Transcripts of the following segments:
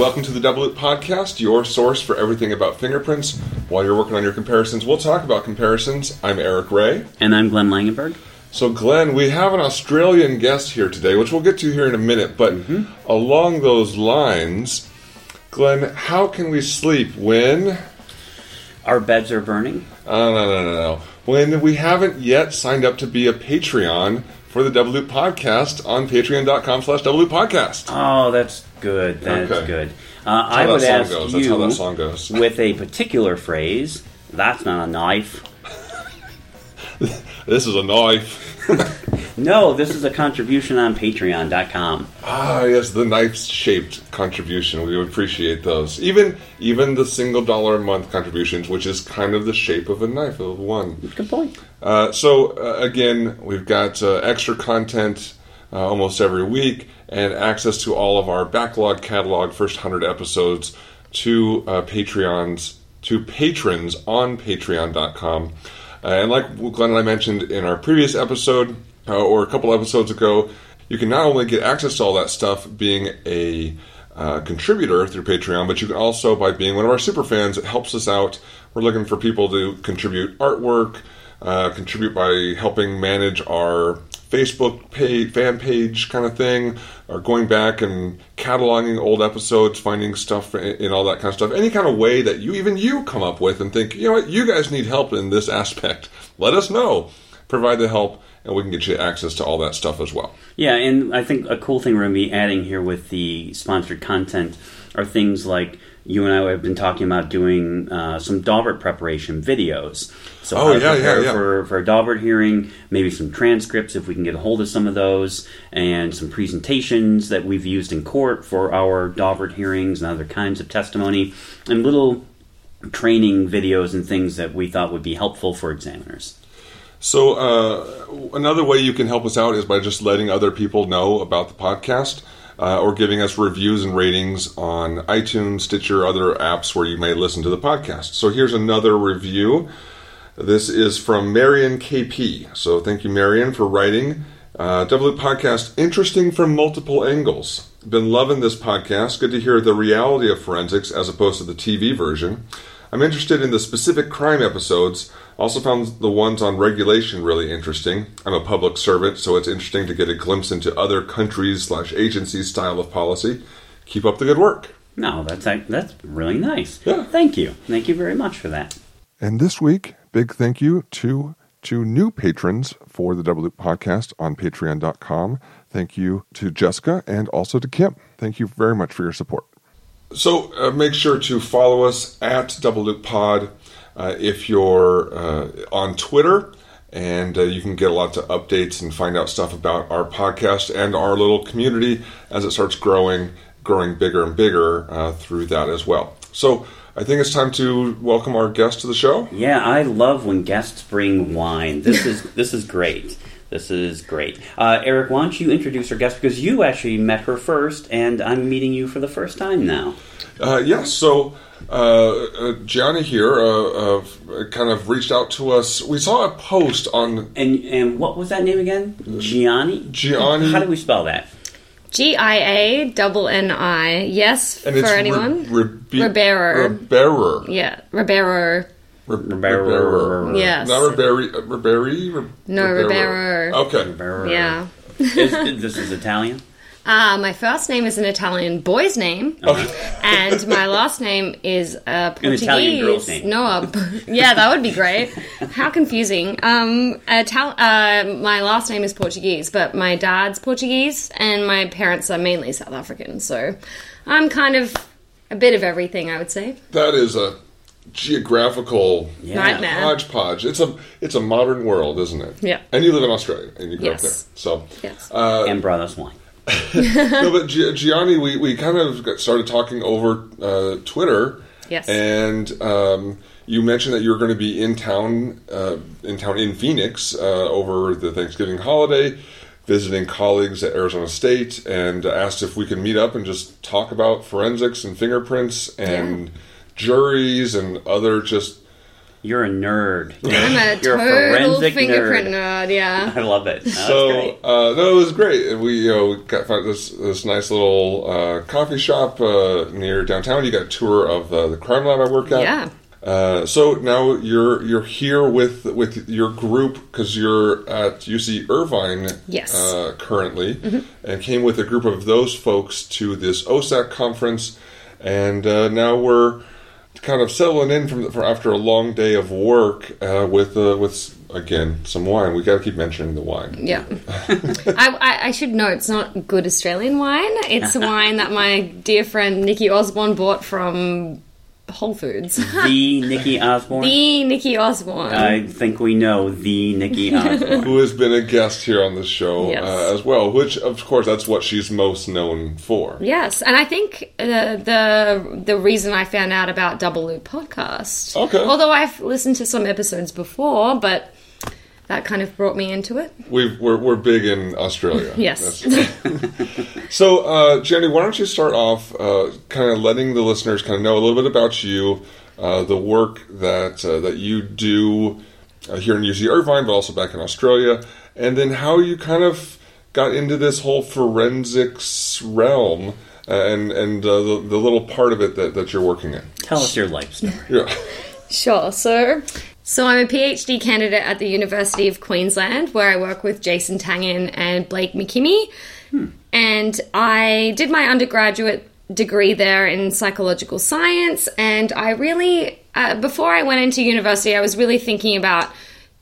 Welcome to the Double Loop Podcast, your source for everything about fingerprints. While you're working on your comparisons, we'll talk about comparisons. I'm Eric Ray. And I'm Glenn Langenberg. So Glenn, we have an Australian guest here today, which we'll get to here in a minute, but along those lines, Glenn, how can we sleep when our beds are burning? No. When we haven't yet signed up to be a Patreon for the Double Loop Podcast on patreon.com/Double Loop Podcast. Oh, that's good. That's okay. Good. I would ask goes. You that's how that goes. With a particular phrase, that's not a knife. This is a knife. No, this is a contribution on patreon.com. Ah, yes, the knife-shaped contribution. We would appreciate those. Even the $1 a month contributions, which is kind of the shape of a knife, of one. Good point. Again, we've got extra content almost every week and access to all of our backlog catalog, first 100 episodes to patrons on patreon.com. And like Glenn and I mentioned in our previous episode, or a couple episodes ago, you can not only get access to all that stuff being a contributor through Patreon, but you can also, by being one of our super fans, it helps us out. We're looking for people to contribute artwork, contribute by helping manage our Facebook page, fan page kind of thing, or going back and cataloging old episodes, finding stuff and all that kind of stuff. Any kind of way that you come up with and think, you know what, you guys need help in this aspect. Let us know. Provide the help, and we can get you access to all that stuff as well. Yeah, and I think a cool thing we're going to be adding here with the sponsored content are things like you and I have been talking about doing some Daubert preparation videos. So for a Daubert hearing, maybe some transcripts if we can get a hold of some of those, and some presentations that we've used in court for our Daubert hearings and other kinds of testimony, and little training videos and things that we thought would be helpful for examiners. So another way you can help us out is by just letting other people know about the podcast. Or giving us reviews and ratings on iTunes, Stitcher, other apps where you may listen to the podcast. So here's another review. This is from Marion KP. So thank you, Marion, for writing. Double Loop Podcast, interesting from multiple angles. Been loving this podcast. Good to hear the reality of forensics as opposed to the TV version. I'm interested in the specific crime episodes. Also found the ones on regulation really interesting. I'm a public servant, so it's interesting to get a glimpse into other countries/agencies' style of policy. Keep up the good work. No, that's really nice. Yeah. Thank you. Thank you very much for that. And this week, big thank you to two new patrons for the Double Loop Podcast on patreon.com. Thank you to Jessica and also to Kim. Thank you very much for your support. So make sure to follow us at Double Loop Pod if you're on Twitter, and you can get lots of updates and find out stuff about our podcast and our little community as it starts growing bigger and bigger through that as well. So I think it's time to welcome our guest to the show. Yeah, I love when guests bring wine. This is great. This is great. Eric, why don't you introduce our guest, because you actually met her first, and I'm meeting you for the first time now. So Gianni here kind of reached out to us. We saw a post on... And what was that name again? Gianni. How do we spell that? Gianni. Yes, and for anyone. Ribeiro. Yeah, Ribeiro. Ribeiro. Yes. Not Ribeiro. No, Ribeiro. Okay. Ribeiro. Yeah. This is Italian? My first name is an Italian boy's name. Okay. And my last name is a Portuguese. An Italian girl's name. No, yeah, that would be great. How confusing. My last name is Portuguese, but my dad's Portuguese, and my parents are mainly South African. So I'm kind of a bit of everything, I would say. That is a... geographical hodgepodge. It's a modern world, isn't it? Yeah. And you live in Australia, and you grew up there. So yes. And brought us wine. No, but Gianni, we kind of started talking over Twitter. Yes. And you mentioned that you were going to be in town in Phoenix over the Thanksgiving holiday, visiting colleagues at Arizona State, and asked if we could meet up and just talk about forensics and fingerprints and. Yeah. Juries and other just You're a nerd. You're a total forensic fingerprint nerd. Yeah, I love it. No, so no, it was great. We found this nice little coffee shop near downtown. You got a tour of the crime lab I work at. Yeah. So now you're here with your group because you're at UC Irvine currently, and came with a group of those folks to this OSAC conference, and now we're kind of settling in from after a long day of work with again some wine. We got to keep mentioning the wine. Yeah, I should note it's not good Australian wine. It's wine that my dear friend Nikki Osborne bought from Whole Foods. The Nikki Osborne? The Nikki Osborne. I think we know the Nikki Osborne. Who has been a guest here on the show as well, which, of course, that's what she's most known for. Yes, and I think the reason I found out about Double Loop Podcast, although I've listened to some episodes before, but that kind of brought me into it. We're big in Australia. Yes. So, Gianni, why don't you start off kind of letting the listeners kind of know a little bit about you, the work that you do here in UC Irvine, but also back in Australia, and then how you kind of got into this whole forensics realm and the little part of it that you're working in. Tell us your life story. Yeah. Sure. So I'm a PhD candidate at the University of Queensland, where I work with Jason Tangen and Blake McKimmy. And I did my undergraduate degree there in psychological science. And I really, before I went into university, I was really thinking about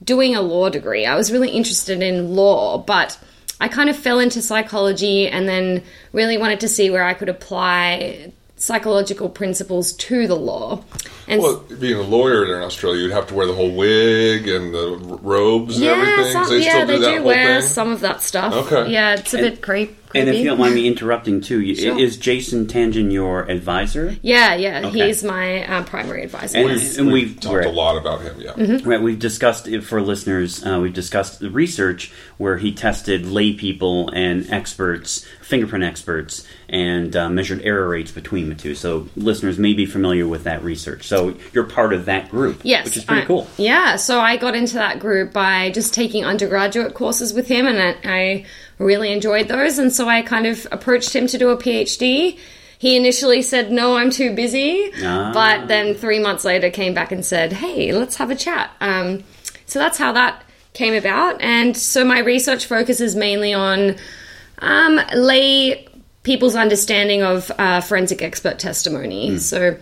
doing a law degree. I was really interested in law, but I kind of fell into psychology and then really wanted to see where I could apply psychological principles to the law. And well, being a lawyer in Australia, you'd have to wear the whole wig and the robes and everything. They do wear some of that stuff. Okay. Yeah, it's a bit creepy. And if you don't mind me interrupting too, is Jason Tangen your advisor? Yeah. Okay. He's my primary advisor. And we've talked a lot about him, Right, we've discussed, for listeners, we've discussed the research where he tested lay people and experts, fingerprint experts, and measured error rates between the two. So listeners may be familiar with that research. So you're part of that group, which is pretty cool. Yeah, so I got into that group by just taking undergraduate courses with him, and I really enjoyed those, and so I kind of approached him to do a PhD. He initially said, no, I'm too busy, but then 3 months later came back and said, hey, let's have a chat. So that's how that came about, and so my research focuses mainly on lay people's understanding of forensic expert testimony. So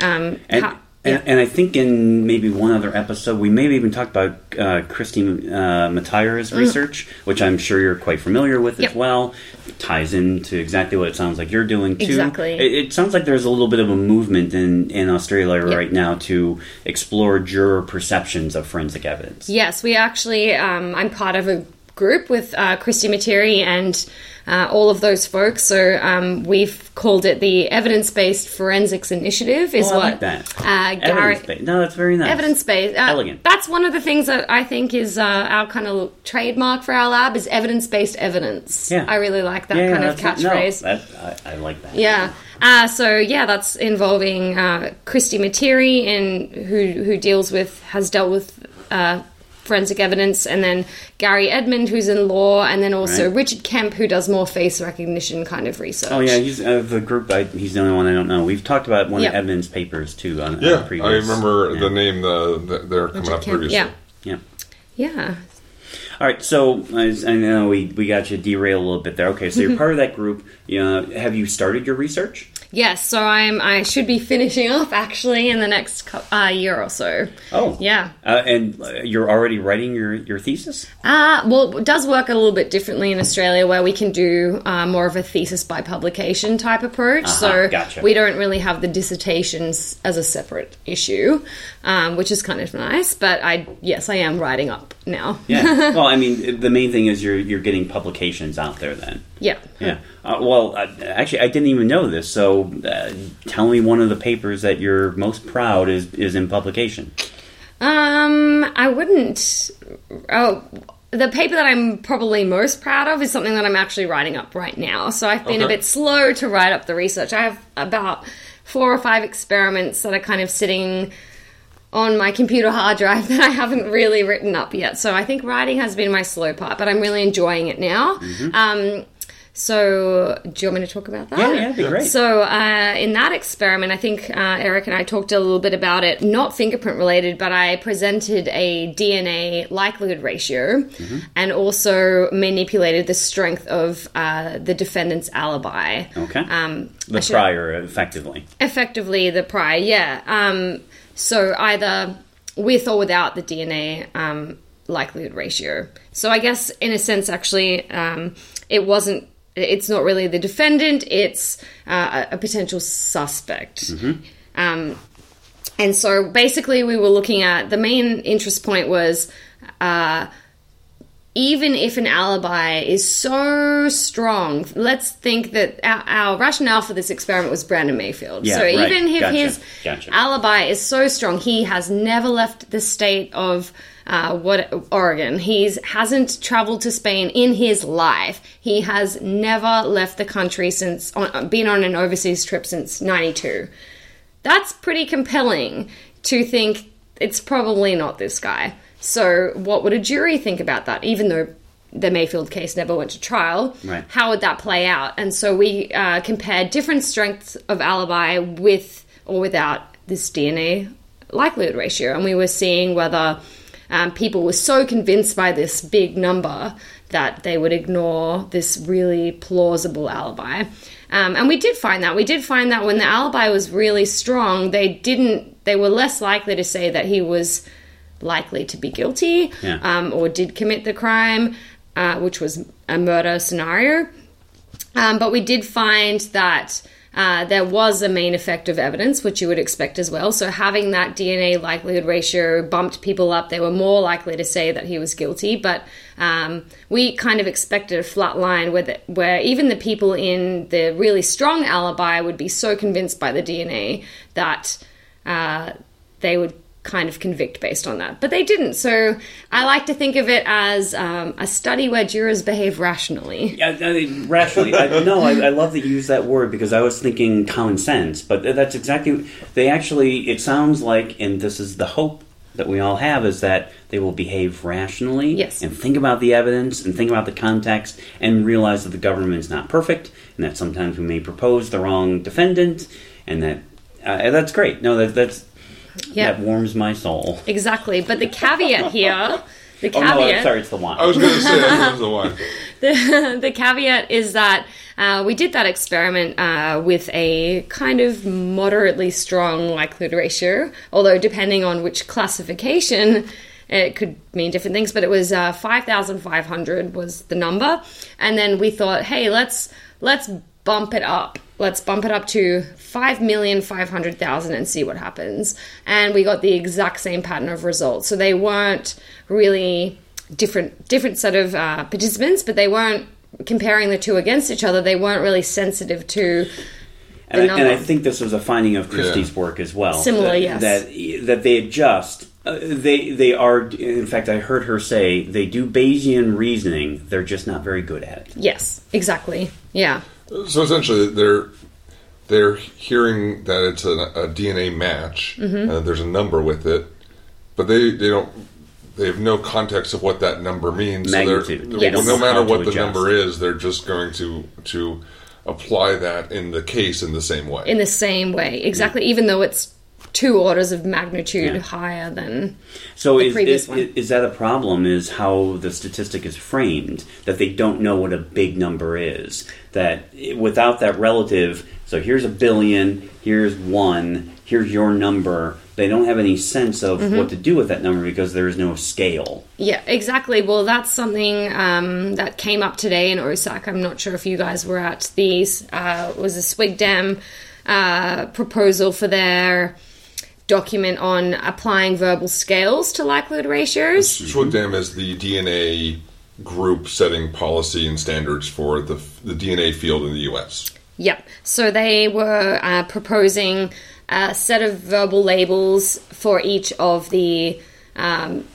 And I think in maybe one other episode, we maybe even talked about Kristy Martire's research, which I'm sure you're quite familiar with as well. It ties into exactly what it sounds like you're doing, too. Exactly. It sounds like there's a little bit of a movement in Australia right now to explore juror perceptions of forensic evidence. Yes, we actually, I'm part of a group with Kristy Martire and all of those folks. So we've called it the Evidence-Based Forensics Initiative. No, that's very nice. Evidence-based. Elegant. That's one of the things that I think is our kind of trademark for our lab is evidence-based evidence. Yeah. I really like that kind of catchphrase. I like that. Yeah. So that's involving Kristy Martire who has dealt with forensic evidence, and then Gary Edmond, who's in law, and then also Richard Kemp, who does more face recognition kind of research. Oh yeah, he's the group. He's the only one I don't know. We've talked about one of Edmond's papers too on previous. I remember the name. They're coming up previously. Yeah. All right, so I know we got you derailed a little bit there. Okay, so you're part of that group. Have you started your research? Yes, so I should be finishing up actually in the next year or so. Oh, yeah. And you're already writing your thesis? Well, it does work a little bit differently in Australia, where we can do more of a thesis by publication type approach. So we don't really have the dissertations as a separate issue, which is kind of nice. But I am writing up now. Yeah. Well, I mean, the main thing is you're getting publications out there then. Yeah. Yeah. Actually, I didn't even know this. So, tell me one of the papers that you're most proud is in publication. I wouldn't. Oh, the paper that I'm probably most proud of is something that I'm actually writing up right now. So I've been a bit slow to write up the research. I have about 4 or 5 experiments that are kind of sitting on my computer hard drive that I haven't really written up yet. So I think writing has been my slow part, but I'm really enjoying it now. Mm-hmm. So do you want me to talk about that? Yeah, that'd be great. So in that experiment, I think Eric and I talked a little bit about it, not fingerprint related, but I presented a DNA likelihood ratio mm-hmm. and also manipulated the strength of the defendant's alibi. Okay. The prior, effectively. Effectively the prior, yeah. So either with or without the DNA likelihood ratio. So I guess in a sense, actually, it wasn't... It's not really the defendant, it's a potential suspect. Mm-hmm. And so basically we were looking at... The main interest point was even if an alibi is so strong... Let's think that our rationale for this experiment was Brandon Mayfield. Yeah, so right. Even if his alibi is so strong, he has never left the state of... Oregon. He hasn't traveled to Spain in his life. He has never left the country since, been on an overseas trip since 92. That's pretty compelling to think it's probably not this guy. So what would a jury think about that? Even though the Mayfield case never went to trial, right. How would that play out? And so we compared different strengths of alibi with or without this DNA likelihood ratio. And we were seeing whether... people were so convinced by this big number that they would ignore this really plausible alibi. And we did find that. We did find that when the alibi was really strong, they were less likely to say that he was likely to be guilty or did commit the crime, which was a murder scenario. But we did find that there was a main effect of evidence, which you would expect as well. So having that DNA likelihood ratio bumped people up. They were more likely to say that he was guilty. But we kind of expected a flat line where even the people in the really strong alibi would be so convinced by the DNA that they would kind of convict based on that. But they didn't. So I like to think of it as a study where jurors behave rationally. Yeah, rationally. I love that you use that word because I was thinking common sense, but that's exactly... it sounds like, and this is the hope that we all have, is that they will behave rationally and think about the evidence and think about the context and realize that the government's not perfect and that sometimes we may propose the wrong defendant, and that that's great. No, that's... Yep. That warms my soul. Exactly. But the caveat here... I'm sorry, it's the wine. I was going to say it was the wine. The caveat is that we did that experiment with a kind of moderately strong likelihood ratio, although depending on which classification... It could mean different things, but it was 5,500 was the number. And then we thought, hey, let's bump it up. Let's bump it up to 5,500,000 and see what happens. And we got the exact same pattern of results. So they weren't really different set of participants, but they weren't comparing the two against each other. They weren't really sensitive to... And I think this was a finding of Kristy's work as well. Similarly, that they adjust... They are, in fact, I heard her say, they do Bayesian reasoning, they're just not very good at it. Yes, exactly, yeah. So essentially, they're hearing that it's a DNA match, mm-hmm. There's a number with it, but they have no context of what that number means. Magnitude. So no matter what the number is, they're just going to apply that in the case in the same way. In the same way, exactly, even though it's two orders of magnitude higher than the previous one. Is that a problem, is how the statistic is framed, that they don't know what a big number is, that without that relative, so here's a billion, here's one, here's your number, they don't have any sense of mm-hmm. what to do with that number because there is no scale. Yeah, exactly. Well, that's something that came up today in OSAC. I'm not sure if you guys were at these. It was a SWIGDEM proposal for their... document on applying verbal scales to likelihood ratios. SWGDEM is the DNA group setting policy and standards for the DNA field in the U.S. Yep. So they were proposing a set of verbal labels for each of the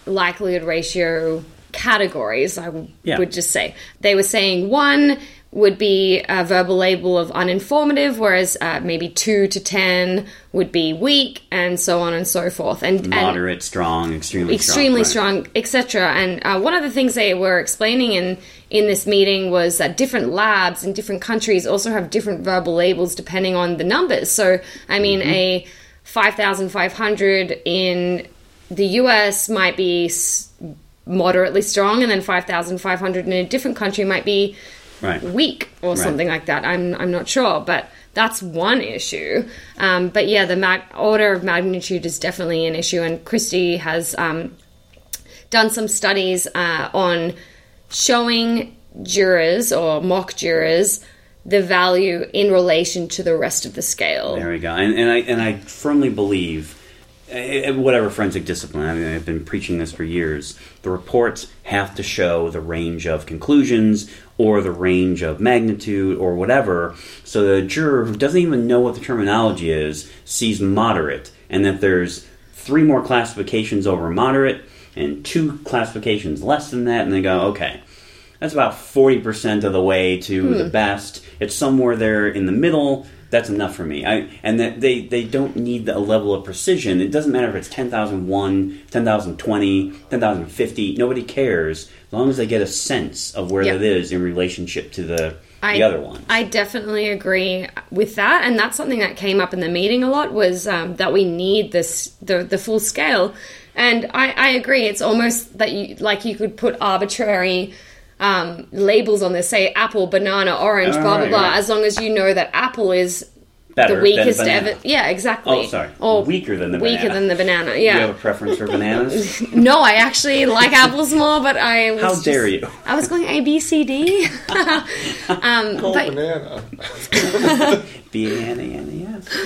likelihood ratio categories, I would just say. They were saying one would be a verbal label of uninformative, whereas maybe 2 to 10 would be weak, and so on and so forth. And moderate, and strong, extremely strong, etc. And one of the things they were explaining in this meeting was that different labs in different countries also have different verbal labels depending on the numbers. So, I mean, a 5,500 in the US might be moderately strong, and then 5,500 in a different country might be weak or something like that. I'm not sure, but that's one issue. But yeah, the order of magnitude is definitely an issue, and Kristy has done some studies on showing jurors or mock jurors the value in relation to the rest of the scale. There we go. And I firmly believe, whatever forensic discipline, I mean, I've been preaching this for years, the reports have to show the range of conclusions or the range of magnitude or whatever, so the juror who doesn't even know what the terminology is sees moderate, and if there's 3 more classifications over moderate and 2 classifications less than that, and they go, okay, that's about 40% of the way to the best, it's somewhere there in the middle, that's enough for me. They don't need a level of precision. It doesn't matter if it's 10,001, 10,020, 10,050. Nobody cares as long as they get a sense of where it is in relationship to the other ones. I definitely agree with that, and that's something that came up in the meeting a lot, was that we need the full scale. And I agree. It's almost that you could put arbitrary labels on this, say apple, banana, orange, blah, blah, blah, as long as you know that apple is better, the weakest ever. Yeah, exactly. Oh, sorry. Or weaker than the banana. Weaker than the banana, yeah. Do you have a preference for bananas? No, I actually like apples more, but I was How dare you? I was going A, B, C, D. Banana. B-A-N-A-N-A-S.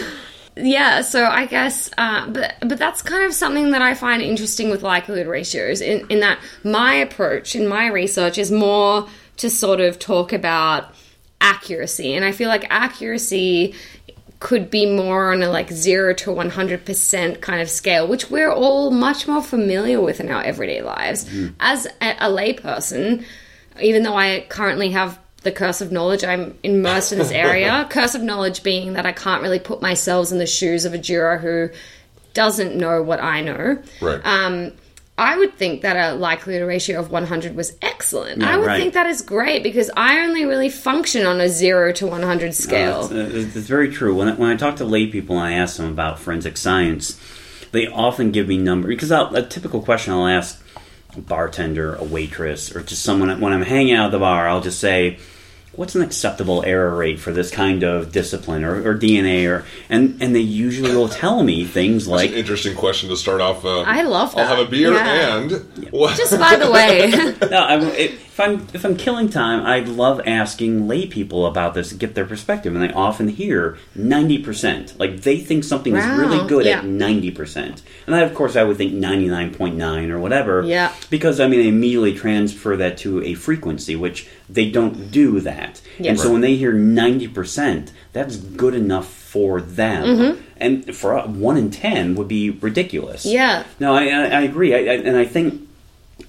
Yeah, so I guess, but that's kind of something that I find interesting with likelihood ratios, in that my approach in my research is more to sort of talk about accuracy. And I feel like accuracy could be more on a 0 to 100% kind of scale, which we're all much more familiar with in our everyday lives. Mm-hmm. As a layperson, even though I currently have the curse of knowledge, I'm immersed in this area. Curse of knowledge being that I can't really put myself in the shoes of a juror who doesn't know what I know. Right. I would think that a likelihood ratio of 100 was excellent. Yeah, I would think that is great, because I only really function on a 0 to 100 scale. It's very true. When I talk to lay people and I ask them about forensic science, they often give me numbers. Because a typical question I'll ask a bartender, a waitress, or just someone when I'm hanging out at the bar, I'll just say, what's an acceptable error rate for this kind of discipline or DNA? And they usually will tell me things like... That's an interesting question to start off. I love that. I'll have a beer and... What? Just by the way. If I'm killing time, I love asking lay people about this to get their perspective. And I often hear 90%. Like, they think something is really good at 90%. And I, of course, I would think 99.9 or whatever. Yeah. Because, I mean, they immediately transfer that to a frequency, which they don't do that. Yes. And so when they hear 90%, that's good enough for them. Mm-hmm. And for 1 in 10 would be ridiculous. Yeah. No, I agree. I think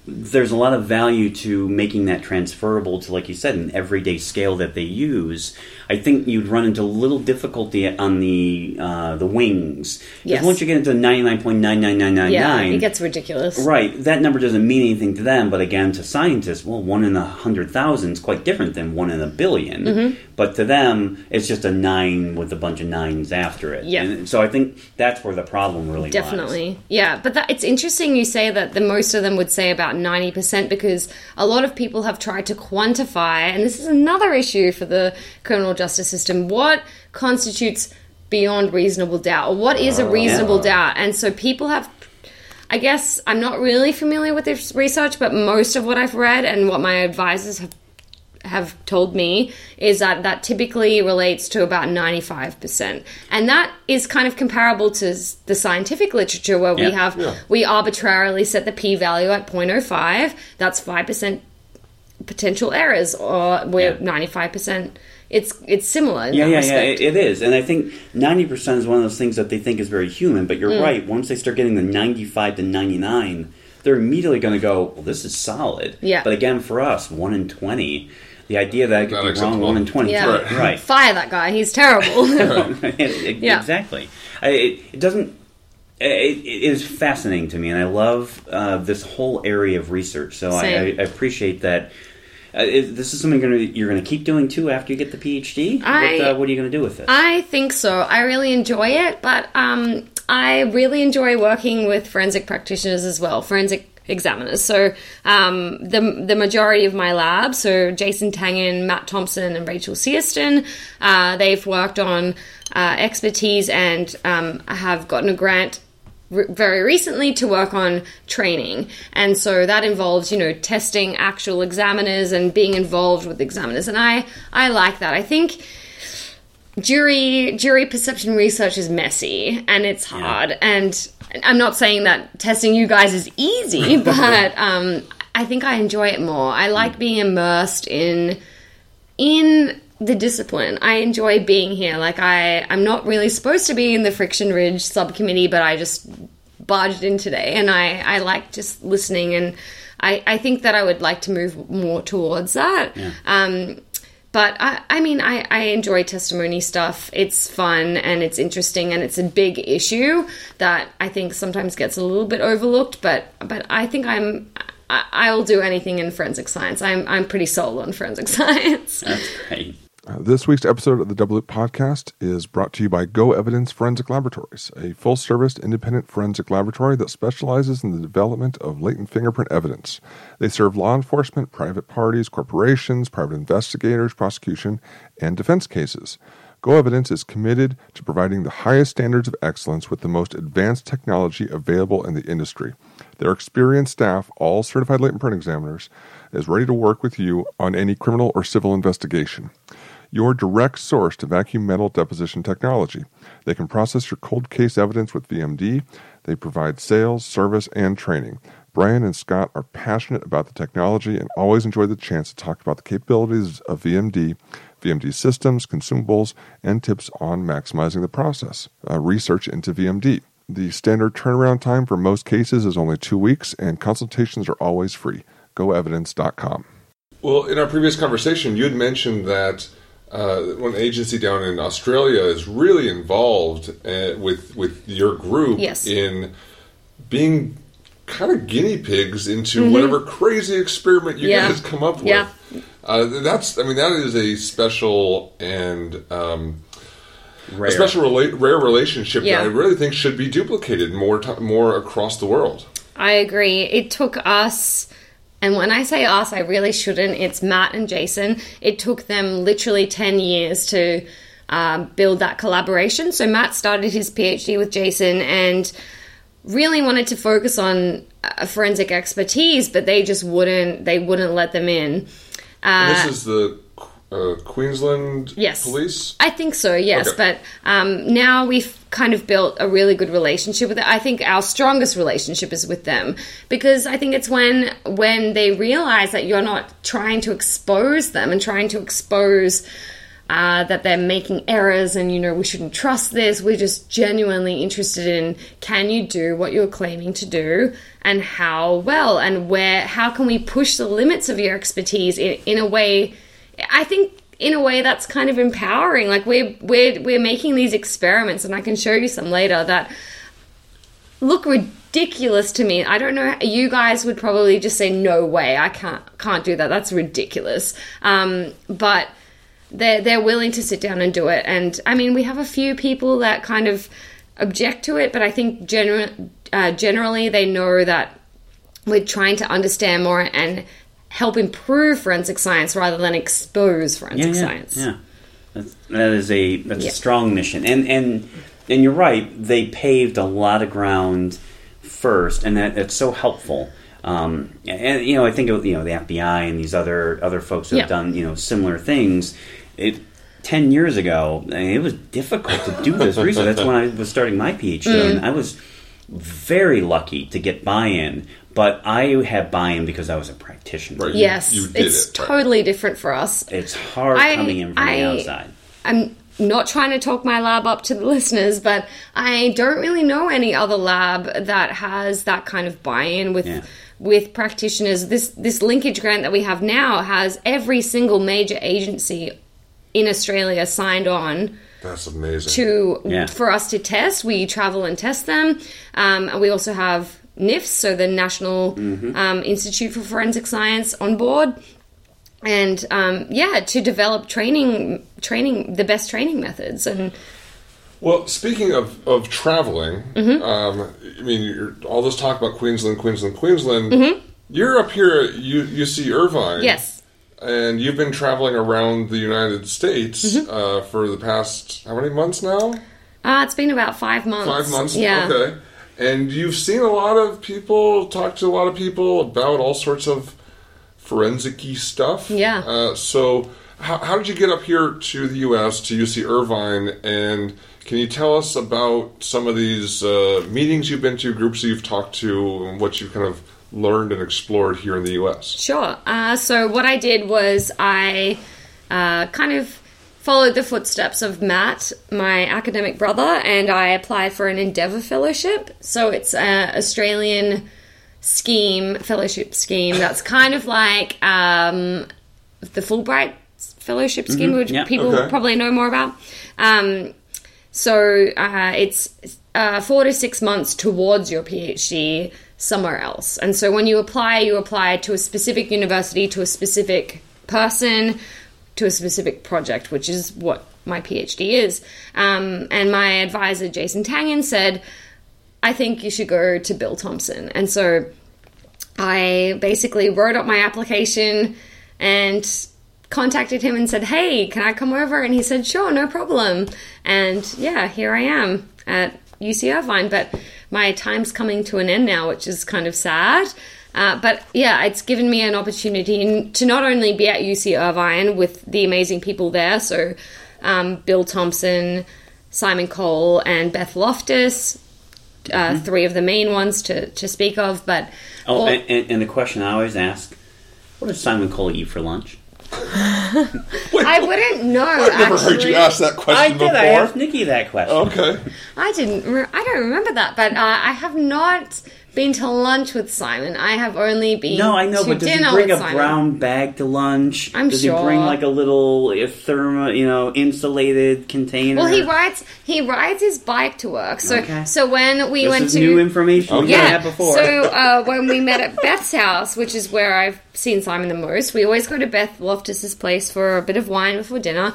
there's a lot of value to making that transferable to, like you said, an everyday scale that they use. I think you'd run into a little difficulty on the wings. Yes. Once you get into 99.99999... Yeah, it gets ridiculous. Right. That number doesn't mean anything to them, but again, to scientists, well, 1 in 100,000 is quite different than 1 in 1,000,000. Mm-hmm. But to them, it's just a 9 with a bunch of 9s after it. Yeah. And so I think that's where the problem really lies. Definitely. Yeah, but it's interesting you say that the most of them would say about 90%, because a lot of people have tried to quantify, and this is another issue for the criminal justice system, what constitutes beyond reasonable doubt, or what is a reasonable doubt. And so people have, I guess, I'm not really familiar with this research, but most of what I've read and what my advisors have told me is that typically relates to about 95%, and that is kind of comparable to the scientific literature, where we arbitrarily set the p-value at 0.05. That's 5% potential errors, or we're 95%. It's similar in that respect. It is. And I think 90% is one of those things that they think is very human, but you're right. Once they start getting the 95 to 99, they're immediately going to go, well, this is solid. Yeah. But again, for us, 1 in 20... the idea that I could be wrong 1 in 20. Yeah. Right. Fire that guy. He's terrible. Exactly. It is fascinating to me, and I love this whole area of research. So I appreciate that. This is something you're going to keep doing too after you get the PhD? What are you going to do with it? I think so. I really enjoy it, but I really enjoy working with forensic practitioners as well, forensic examiners. So the majority of my lab, so Jason Tangen, Matt Thompson, and Rachel Searston, they've worked on expertise and have gotten a grant very recently to work on training, and so that involves testing actual examiners and being involved with examiners, and I like that. I think jury perception research is messy and it's hard, and I'm not saying that testing you guys is easy, but I think I enjoy it more. I like being immersed in the discipline. I enjoy being here. Like I'm not really supposed to be in the Friction Ridge subcommittee, but I just barged in today, and I like just listening, and I think that I would like to move more towards that. Yeah. But I mean, I enjoy testimony stuff. It's fun and it's interesting, and it's a big issue that I think sometimes gets a little bit overlooked, but I think I'll do anything in forensic science. I'm pretty sold on forensic science. That's great. This week's episode of the Double Loop Podcast is brought to you by Go Evidence Forensic Laboratories, a full-service independent forensic laboratory that specializes in the development of latent fingerprint evidence. They serve law enforcement, private parties, corporations, private investigators, prosecution, and defense cases. Go Evidence is committed to providing the highest standards of excellence with the most advanced technology available in the industry. Their experienced staff, all certified latent print examiners, is ready to work with you on any criminal or civil investigation. Your direct source to vacuum metal deposition technology. They can process your cold case evidence with VMD. They provide sales, service, and training. Brian and Scott are passionate about the technology and always enjoy the chance to talk about the capabilities of VMD, VMD systems, consumables, and tips on maximizing the process. Research into VMD. The standard turnaround time for most cases is only 2 weeks, and consultations are always free. GoEvidence.com. Well, in our previous conversation, you had mentioned that one agency down in Australia is really involved with your group in being kind of guinea pigs into whatever crazy experiment you guys come up with. Yeah. That is a special and rare relationship that I really think should be duplicated more across the world. I agree. It took us. And when I say us, I really shouldn't. It's Matt and Jason. It took them literally 10 years to build that collaboration. So Matt started his PhD with Jason and really wanted to focus on forensic expertise, but they just wouldn't. They wouldn't let them in. And this is the Queensland Police? I think so, yes. Okay. But now we've kind of built a really good relationship with it. I think our strongest relationship is with them, because I think it's when they realize that you're not trying to expose them and trying to expose that they're making errors and, we shouldn't trust this. We're just genuinely interested in, can you do what you're claiming to do, and how well, and how can we push the limits of your expertise in a way. I think in a way that's kind of empowering. Like we're making these experiments, and I can show you some later that look ridiculous to me. I don't know. You guys would probably just say, "No way, I can't do that. That's ridiculous." But they're willing to sit down and do it. And I mean, we have a few people that kind of object to it, but I think generally they know that we're trying to understand more and help improve forensic science rather than expose forensic science. Yeah, that's a strong mission, and you're right. They paved a lot of ground first, and that's so helpful. And I think the FBI and these other folks have done similar things. 10 years ago, it was difficult to do this research. That's when I was starting my PhD, and I was very lucky to get buy-in. But I had buy-in because I was a practitioner. Right. Yes, it's totally different for us. It's hard coming in from the outside. I'm not trying to talk my lab up to the listeners, but I don't really know any other lab that has that kind of buy-in with with practitioners. This linkage grant that we have now has every single major agency in Australia signed on. That's amazing. For us to test. We travel and test them. And we also have NIFS, so the National Institute for Forensic Science, on board. And, to develop training, the best training methods. And well, speaking of traveling, you're, all this talk about Queensland, you're up here at UC Irvine. Yes. And you've been traveling around the United States for the past, how many months now? It's been about 5 months. 5 months, yeah. Okay. And you've seen a lot of people, talked to a lot of people about all sorts of forensic-y stuff. Yeah. So how did you get up here to the U.S., to UC Irvine, and can you tell us about some of these meetings you've been to, groups you've talked to, and what you've kind of learned and explored here in the U.S.? Sure. So what I did was I kind of followed the footsteps of Matt, my academic brother, and I applied for an Endeavour Fellowship. So it's an Australian fellowship scheme that's kind of like the Fulbright fellowship scheme, which people probably know more about. So it's 4 to 6 months towards your PhD somewhere else. And so when you apply to a specific university, to a specific person, to a specific project, which is what my PhD is. And my advisor, Jason Tangen, said, I think you should go to Bill Thompson. And so I basically wrote up my application and contacted him and said, hey, can I come over? And he said, sure, no problem. And yeah, here I am at UC Irvine. But my time's coming to an end now, which is kind of sad. But yeah, it's given me an opportunity to not only be at UC Irvine with the amazing people there, so Bill Thompson, Simon Cole, and Beth Loftus, three of the main ones to speak of, but... Oh, and the question I always ask, what does Simon Cole eat for lunch? I wouldn't know, I've never heard you ask that question before. I asked Nikki that question. Okay. I don't remember that, but I have not been to lunch with Simon. I have only been to dinner with Simon. No, I know, but does he bring a brown bag to lunch? I'm sure. Does he bring like a little insulated container? Well, he rides his bike to work. So when we went to... This is new information we didn't have before. So when we met at Beth's house, which is where I've seen Simon the most, we always go to Beth Loftus's place for a bit of wine before dinner.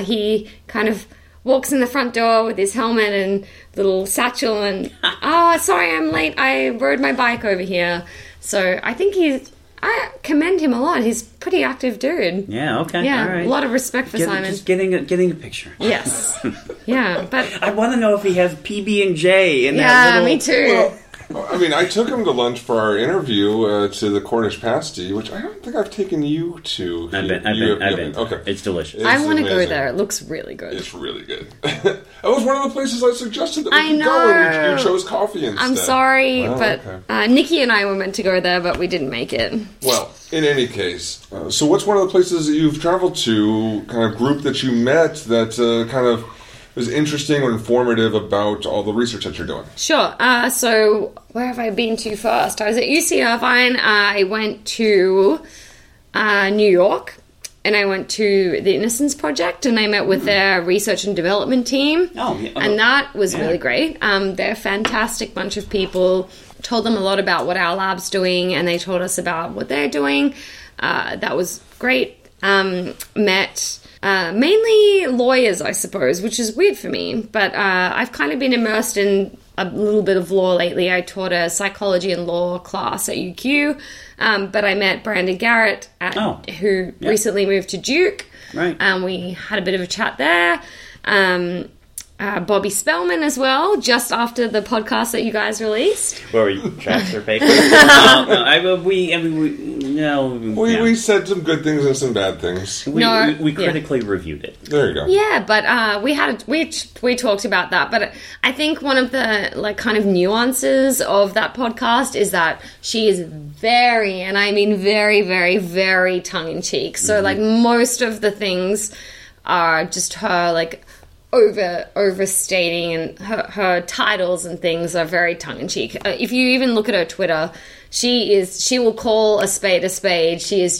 He kind of walks in the front door with his helmet and little satchel and, oh, sorry, I'm late. I rode my bike over here. So I think I commend him a lot. He's a pretty active dude. Yeah, okay. Yeah, all right. A lot of respect for Simon. Just getting a picture. Yes. Yeah, but... I want to know if he has PB&J in that little... Yeah, me too. Well, I mean, I took him to lunch for our interview to the Cornish pasty, which I don't think I've taken you to. I've been. Okay. It's delicious. I want to go there. It looks really good. It's really good. That was one of the places I suggested that we could go, and you chose coffee instead. I'm sorry, Nikki and I were meant to go there, but we didn't make it. Well, in any case, so what's one of the places that you've traveled to, kind of group that you met that kind of... It was interesting or informative about all the research that you're doing. Sure. So where have I been to first? I was at UC Irvine. I went to New York, and I went to the Innocence Project, and I met with their research and development team. Oh, yeah. And that was really great. They're a fantastic bunch of people. Told them a lot about what our lab's doing, and they told us about what they're doing. That was great. Met... mainly lawyers, I suppose, which is weird for me. But I've kind of been immersed in a little bit of law lately. I taught a psychology and law class at UQ, but I met Brandon Garrett, who recently moved to Duke. Right. We had a bit of a chat there. Bobby Spellman as well, just after the podcast that you guys released. Where we tracked her paper. We said some good things and some bad things. We critically reviewed it. There you go. Yeah, but we talked about that. But I think one of the kind of nuances of that podcast is that she is very, and I mean very, very, very tongue in cheek. So most of the things are just her overstating, and her titles and things are very tongue-in-cheek. If you even look at her Twitter, she will call a spade a spade. She is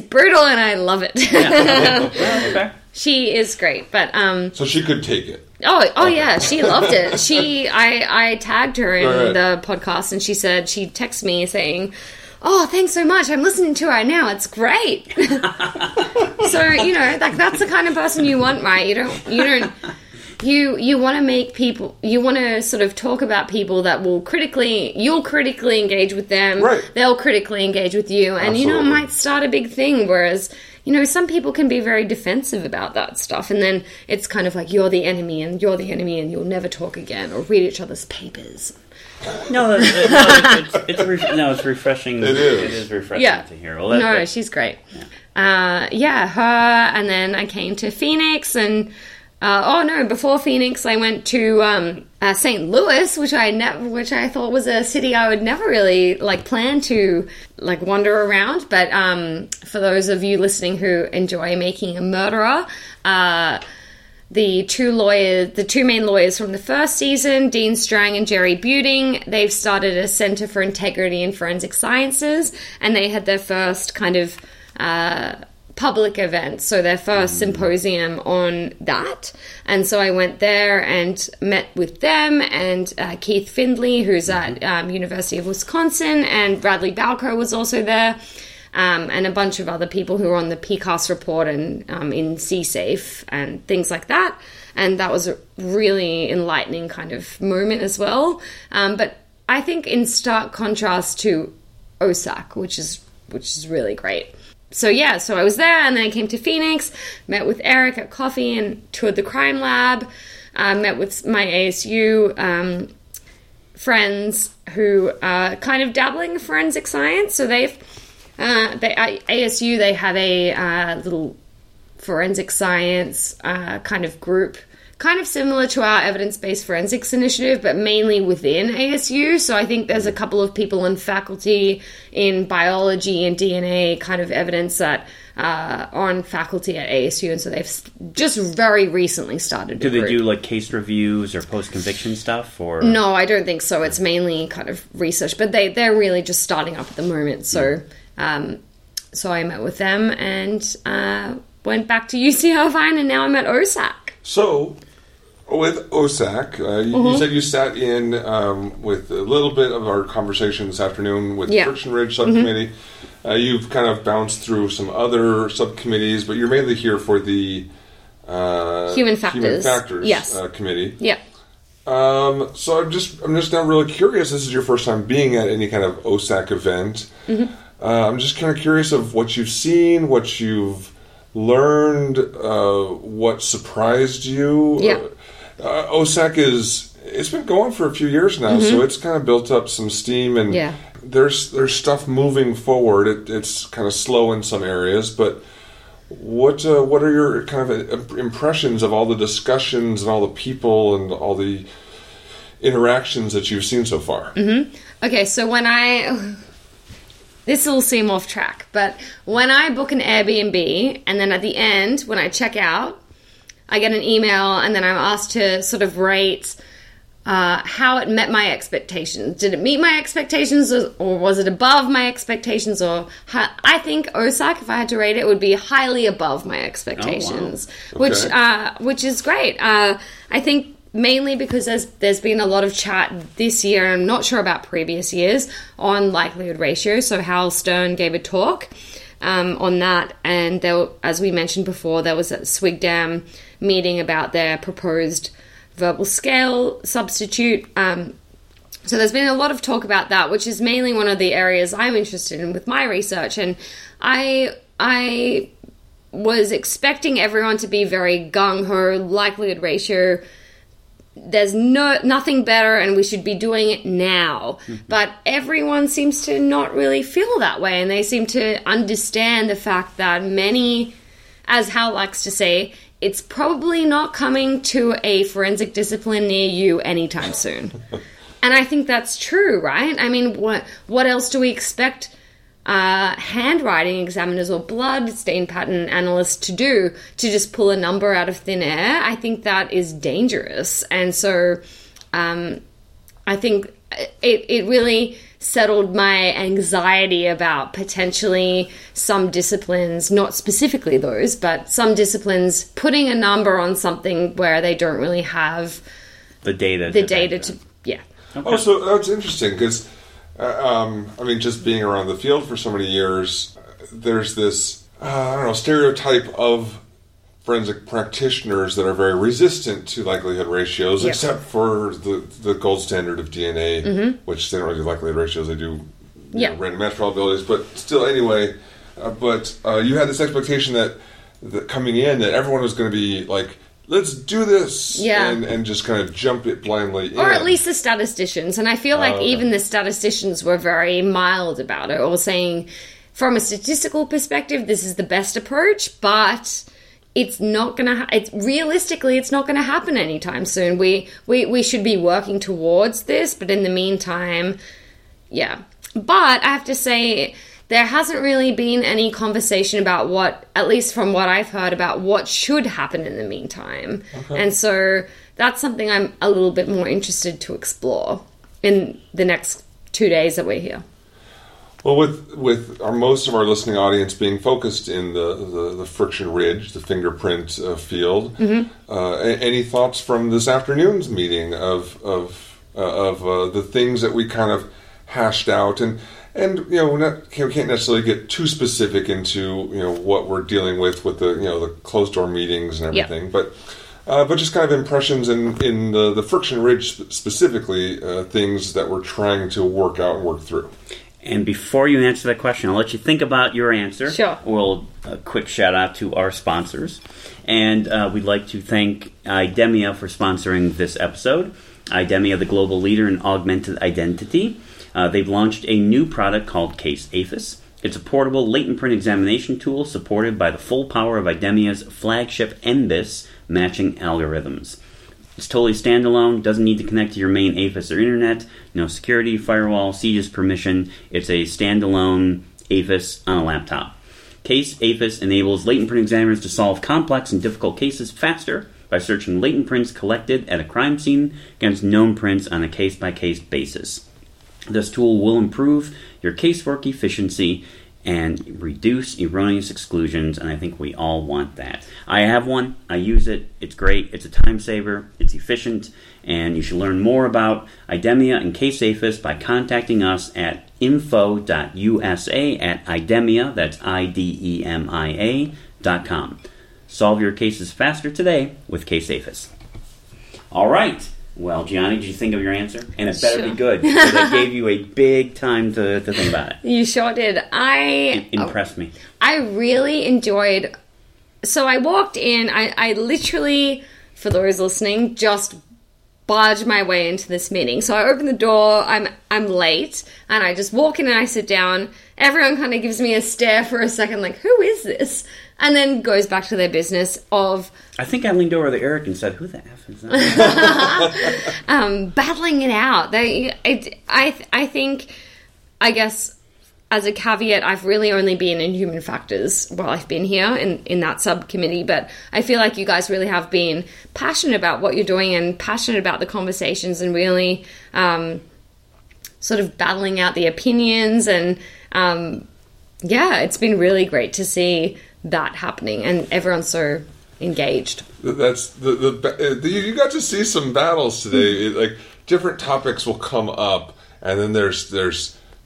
brutal, and I love it. Yeah. She is great, but so she could take it. Oh, okay. Yeah, she loved it. I tagged her in the podcast, and she said she texted me saying, "Oh, thanks so much. I'm listening to her right now. It's great." So, that's the kind of person you want, right? You want to make people, you want to sort of talk about people that will you'll critically engage with them. Right. They'll critically engage with you. And, absolutely. It might start a big thing. Whereas, some people can be very defensive about that stuff. And then it's kind of like, you're the enemy and you'll never talk again or read each other's papers. It's refreshing. It is refreshing to hear. Well, she's great. Yeah. Her. And then I came to Phoenix, and before Phoenix, I went to St. Louis, which I thought was a city I would never really plan to wander around. But for those of you listening who enjoy Making a Murderer, the two main lawyers from the first season, Dean Strang and Jerry Buting, they've started a Center for Integrity in Forensic Sciences, and they had their first kind of public event, so their first symposium on that. And so I went there and met with them and Keith Findley, who's at University of Wisconsin, and Bradley Balco was also there. And a bunch of other people who were on the PCAST report and in CSAFE and things like that. And that was a really enlightening kind of moment as well. But I think in stark contrast to OSAC, which is really great. So I was there, and then I came to Phoenix, met with Eric at Coffee and toured the crime lab, met with my ASU friends who are kind of dabbling in forensic science. So they've... ASU, they have a little forensic science kind of group, kind of similar to our Evidence-Based Forensics Initiative, but mainly within ASU. So I think there's a couple of people in faculty in biology and DNA kind of evidence that on faculty at ASU. And so they've just very recently started. Do they do case reviews or post-conviction stuff? Or no, I don't think so. It's mainly kind of research, but they're really just starting up at the moment. So... So I met with them and went back to UC Irvine, and now I'm at OSAC. So with OSAC, you said you sat in with a little bit of our conversation this afternoon with the Friction Ridge subcommittee. Mm-hmm. You've kind of bounced through some other subcommittees, but you're mainly here for the Human Factors yes. Committee. Yeah. So I'm just now really curious. This is your first time being at any kind of OSAC event. Mm-hmm. I'm just kind of curious of what you've seen, what you've learned, what surprised you. Yeah. OSAC it's been going for a few years now, so it's kind of built up some steam, and there's stuff moving forward. It's kind of slow in some areas, but what are your kind of impressions of all the discussions and all the people and all the interactions that you've seen so far? Mm-hmm. Okay, so this will seem off track, but when I book an Airbnb, and then at the end, when I check out, I get an email, and then I'm asked to sort of rate how it met my expectations. Did it meet my expectations, or was it above my expectations? Or I think OSAC, if I had to rate it, would be highly above my expectations, which is great. I think mainly because there's been a lot of chat this year, and I'm not sure about previous years, on likelihood ratio. So Hal Stern gave a talk on that, and as we mentioned before, there was a SWIGDEM meeting about their proposed verbal scale substitute. So there's been a lot of talk about that, which is mainly one of the areas I'm interested in with my research. And I was expecting everyone to be very gung-ho, likelihood ratio, there's nothing better, and we should be doing it now. Mm-hmm. But everyone seems to not really feel that way, and they seem to understand the fact that many, as Hal likes to say, it's probably not coming to a forensic discipline near you anytime soon. And I think that's true, right? I mean, what else do we expect handwriting examiners or blood stain pattern analysts to do, to just pull a number out of thin air. I think that is dangerous. And so I think it really settled my anxiety about potentially some disciplines, not specifically those, but some disciplines putting a number on something where they don't really have the data to yeah. Okay. Also, that's interesting because, I mean, just being around the field for so many years, there's this, I don't know, stereotype of forensic practitioners that are very resistant to likelihood ratios, yep. except for the gold standard of DNA, mm-hmm. which they don't really do likelihood ratios, they do know, random match probabilities, but still anyway. But you had this expectation that coming in that everyone was going to be like, let's do this, and just kind of jump it blindly in. Or at least the statisticians. And I feel like even the statisticians were very mild about it, or saying, from a statistical perspective, this is the best approach, but it's not going to, realistically, it's not going to happen anytime soon. We should be working towards this, but in the meantime, yeah. But I have to say, there hasn't really been any conversation about what, at least from what I've heard, about what should happen in the meantime. Okay. And so that's something I'm a little bit more interested to explore in the next 2 days that we're here. Well, with most of our listening audience being focused in the friction ridge, the fingerprint field, mm-hmm. Any thoughts from this afternoon's meeting of the things that we kind of hashed out? And you know, we can't necessarily get too specific into, you know, what we're dealing with the, you know, the closed door meetings and everything, yep. But just kind of impressions in the friction ridge specifically, things that we're trying to work out and work through. And before you answer that question, I'll let you think about your answer. Sure. We'll quick shout out to our sponsors. And we'd like to thank Idemia for sponsoring this episode. Idemia, the global leader in augmented identity. They've launched a new product called Case AFIS. It's a portable latent print examination tool supported by the full power of Idemia's flagship NBIS matching algorithms. It's totally standalone, doesn't need to connect to your main AFIS or internet, no security, firewall, CGIS permission. It's a standalone AFIS on a laptop. Case AFIS enables latent print examiners to solve complex and difficult cases faster by searching latent prints collected at a crime scene against known prints on a case-by-case basis. This tool will improve your casework efficiency and reduce erroneous exclusions, and I think we all want that. I have one. I use it. It's great. It's a time saver. It's efficient. And you should learn more about Idemia and Case AFIS by contacting us at info.usa@idemia, that's IDEMIA.com. Solve your cases faster today with Case AFIS. All right. Well, Gianni, did you think of your answer? And it better be good, because I gave you a big time to think about it. You sure did. It impressed me. I really enjoyed... So I walked in, I literally, for those listening, just barged my way into this meeting. So I open the door, I'm late, and I just walk in and I sit down. Everyone kind of gives me a stare for a second, like, who is this? And then goes back to their business of... I think I leaned over to Eric and said, who the F is that? Battling it out. I think, I guess, as a caveat, I've really only been in human factors while I've been here in that subcommittee. But I feel like you guys really have been passionate about what you're doing and passionate about the conversations and really sort of battling out the opinions. And, yeah, it's been really great to see... that happening, and everyone's so engaged. That's the you got to see some battles today. It, like, different topics will come up, and then there's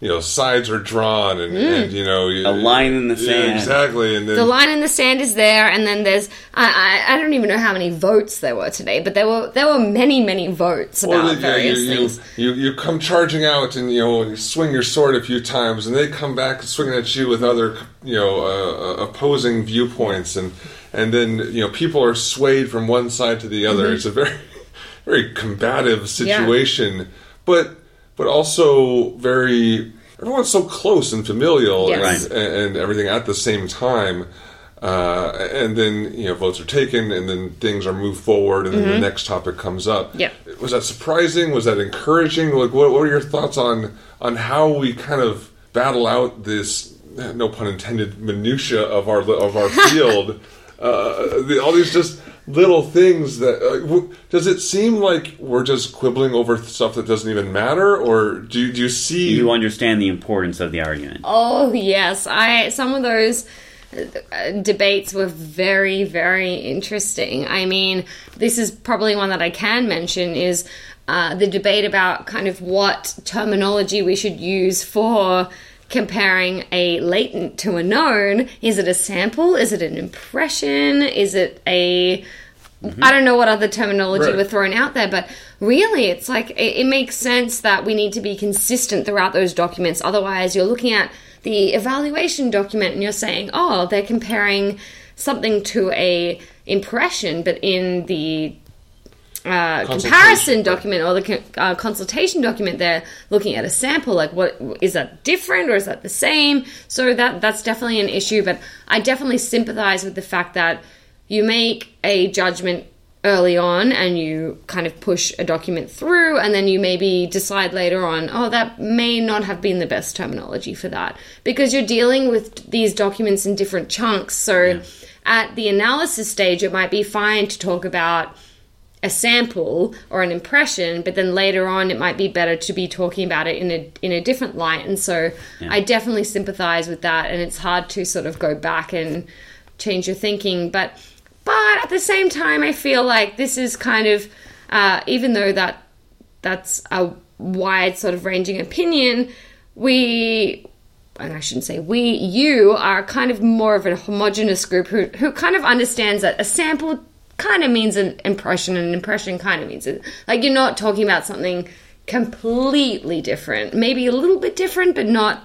you know, sides are drawn, and you know, a line in the sand, yeah, exactly. And then, the line in the sand is there, and then there's I don't even know how many votes there were today, but there were many votes about various things. You come charging out, and you know, and you swing your sword a few times, and they come back swinging at you with other, you know, opposing viewpoints, and then, you know, people are swayed from one side to the other. Mm-hmm. It's a very, very combative situation, yeah. But also very, everyone's so close and familial, yes. and everything at the same time. And then, you know, votes are taken, and then things are moved forward, and then mm-hmm. the next topic comes up. Yeah. Was that surprising? Was that encouraging? Like, what were your thoughts on how we kind of battle out this, no pun intended, minutia of our field. All these just little things that does it seem like we're just quibbling over stuff that doesn't even matter, or do you see? You understand the importance of the argument? Oh yes, some of those debates were very, very interesting. I mean, this is probably one that I can mention is the debate about kind of what terminology we should use for comparing a latent to a known. Is it a sample? Is it an impression? Is it a... Mm-hmm. I don't know what other terminology were thrown out there, but really it's like it makes sense that we need to be consistent throughout those documents. Otherwise, you're looking at the evaluation document and you're saying, oh, they're comparing something to a impression, but in the comparison document or the consultation document, they're looking at a sample. Like, what is that different or is that the same? So that's definitely an issue. But I definitely sympathize with the fact that you make a judgment early on and you kind of push a document through, and then you maybe decide later on, oh, that may not have been the best terminology for that, because you're dealing with these documents in different chunks. So at the analysis stage, it might be fine to talk about a sample or an impression, but then later on it might be better to be talking about it in a different light. And so I definitely sympathize with that, and it's hard to sort of go back and change your thinking. But at the same time, I feel like this is kind of, even though that's a wide sort of ranging opinion, you are kind of more of a homogenous group who kind of understands that a sample kind of means an impression, and an impression kind of means it. Like, you're not talking about something completely different, maybe a little bit different, but not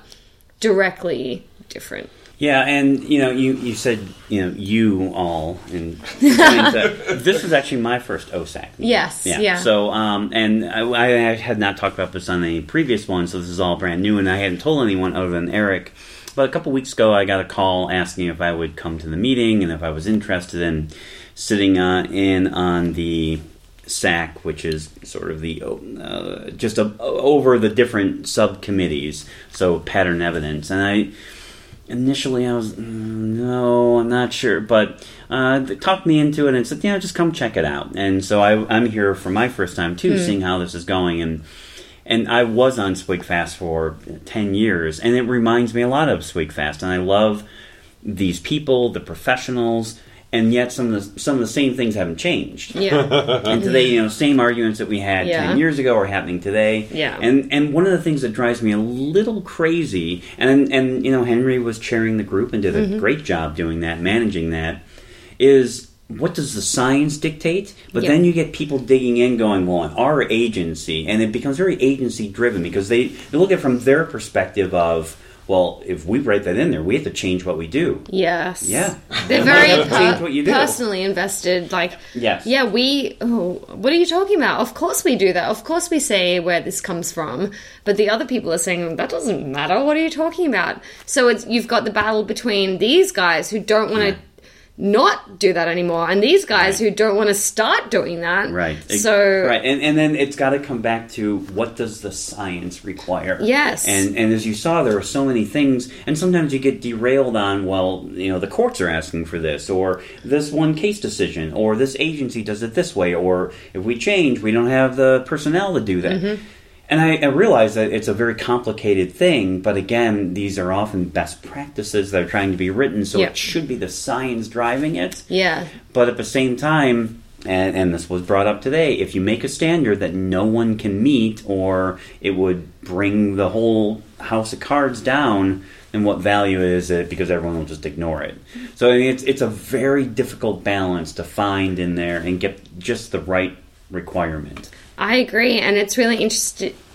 directly different. Yeah, and, you said, you all, and this was actually my first OSAC meeting. Yes, yeah. So, and I had not talked about this on any previous one, so this is all brand new, and I hadn't told anyone other than Eric. But a couple weeks ago, I got a call asking if I would come to the meeting and if I was interested in sitting in on the SAC, which is sort of the over the different subcommittees, so pattern evidence. And initially I was, no, I'm not sure, but they talked me into it and said, just come check it out. And so I'm here for my first time too, seeing how this is going. And I was on SWIGFAST for 10 years, and it reminds me a lot of SWIGFAST, and I love these people, the professionals. And yet some of the same things haven't changed. Yeah. And today, same arguments that we had 10 years ago are happening today. Yeah. And one of the things that drives me a little crazy, and Henry was chairing the group and did a great job doing that, managing that, is what does the science dictate? But then you get people digging in going, well, our agency, and it becomes very agency-driven because they look at it from their perspective of, well, if we write that in there, we have to change what we do. Yes. Yeah. They're very personally invested. Like, yes. Yeah, what are you talking about? Of course we do that. Of course we say where this comes from. But the other people are saying, that doesn't matter. What are you talking about? So you've got the battle between these guys who don't want to not do that anymore, and these guys who don't want to start doing that. Right. So and then it's got to come back to what does the science require? Yes. And as you saw, there are so many things, and sometimes you get derailed on, the courts are asking for this, or this one case decision, or this agency does it this way, or if we change, we don't have the personnel to do that. Mm-hmm. And I realize that it's a very complicated thing, but again, these are often best practices that are trying to be written, so it should be the science driving it. Yeah. But at the same time, and this was brought up today, if you make a standard that no one can meet or it would bring the whole house of cards down, then what value is it? Because everyone will just ignore it. So it's a very difficult balance to find in there and get just the right requirement. I agree, and it's really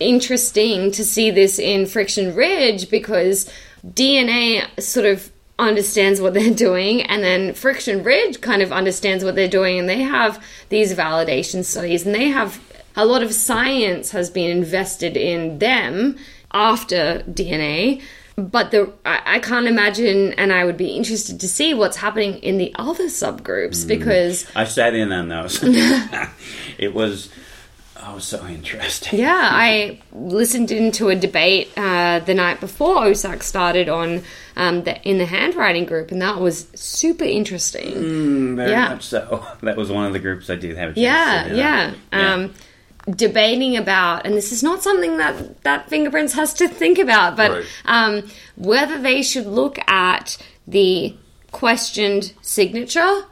interesting to see this in Friction Ridge, because DNA sort of understands what they're doing, and then Friction Ridge kind of understands what they're doing, and they have these validation studies, and they have a lot of science has been invested in them after DNA. But I can't imagine, and I would be interested to see what's happening in the other subgroups, because... I sat in on those. It was... I was so interested. Yeah, I listened into a debate the night before OSAC started on in the handwriting group, and that was super interesting. Very much so. That was one of the groups I did have a chance to do. Yeah. Debating about, and this is not something that fingerprints has to think about, but right. Whether they should look at the questioned signature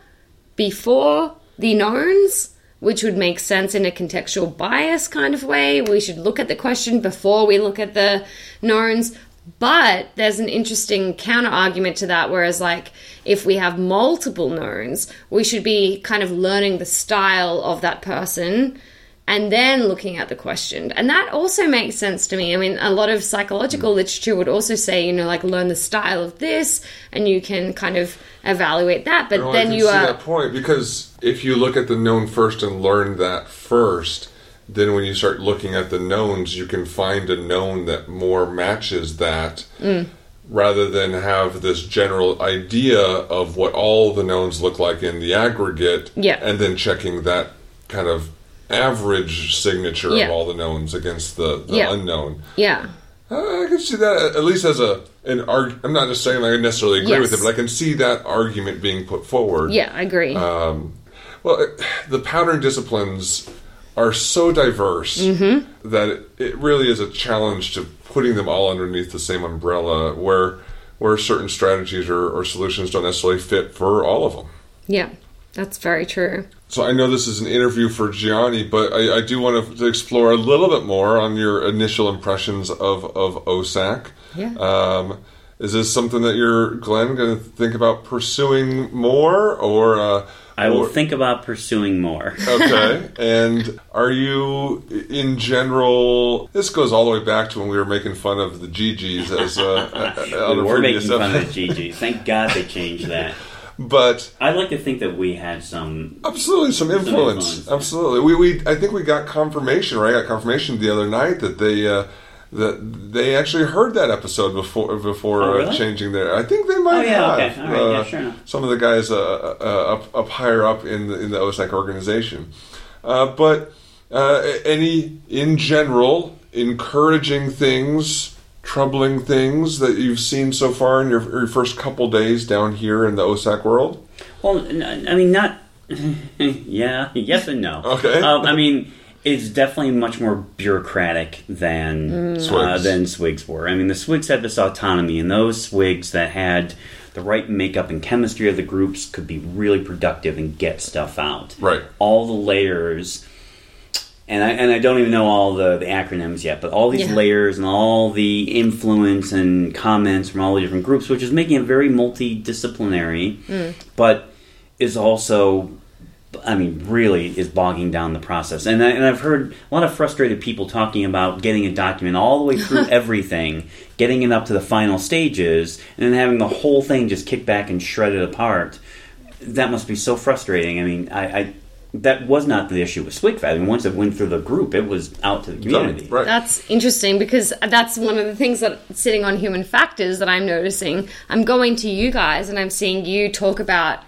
before the knowns, which would make sense in a contextual bias kind of way. We should look at the question before we look at the knowns. But there's an interesting counter-argument to that, whereas, like, if we have multiple knowns, we should be kind of learning the style of that person and then looking at the question. And that also makes sense to me. I mean, a lot of psychological literature would also say, you know, like, learn the style of this, and you can kind of evaluate that. But no, then you are... I can see that point, because if you look at the known first and learn that first, then when you start looking at the knowns, you can find a known that more matches that, rather than have this general idea of what all the knowns look like in the aggregate, and then checking that kind of average signature of all the knowns against the unknown. Yeah. I can see that at least as an argument. I'm not just saying I necessarily agree with it, but I can see that argument being put forward. Yeah, I agree. Well, the pattern disciplines are so diverse that it really is a challenge to putting them all underneath the same umbrella, where certain strategies or solutions don't necessarily fit for all of them. Yeah, that's very true. So I know this is an interview for Gianni, but I do want to explore a little bit more on your initial impressions of OSAC. Yeah. Is this something that you're, Glenn, going to think about pursuing more, or... I will think about pursuing more. Okay. And are you, in general... This goes all the way back to when we were making fun of the GGs. We were making fun of the GGs. Thank God they changed that. But... I'd like to think that we had some... Absolutely, some influence. Absolutely. I think we got confirmation, right? I got confirmation the other night that they actually heard that episode before oh, really? Changing their... I think they might have. Okay. All right. Yeah, sure enough. Some of the guys up higher up in the OSAC organization. But any, in general, encouraging things, troubling things that you've seen so far in your first couple days down here in the OSAC world? Well, I mean, not... yeah, yes and no. Okay. I mean... It's definitely much more bureaucratic than SWIGs were. I mean, the SWIGs had this autonomy, and those SWIGs that had the right makeup and chemistry of the groups could be really productive and get stuff out. Right. All the layers, and I don't even know all the acronyms yet, but all these layers and all the influence and comments from all the different groups, which is making it very multidisciplinary, but is also... I mean, really is bogging down the process. And I've heard a lot of frustrated people talking about getting a document all the way through everything, getting it up to the final stages, and then having the whole thing just kicked back and shredded apart. That must be so frustrating. I mean, I that was not the issue with SWIGFAST. I mean, once it went through the group, it was out to the community. Right. That's interesting, because that's one of the things that, sitting on human factors, that I'm noticing. I'm going to you guys, and I'm seeing you talk about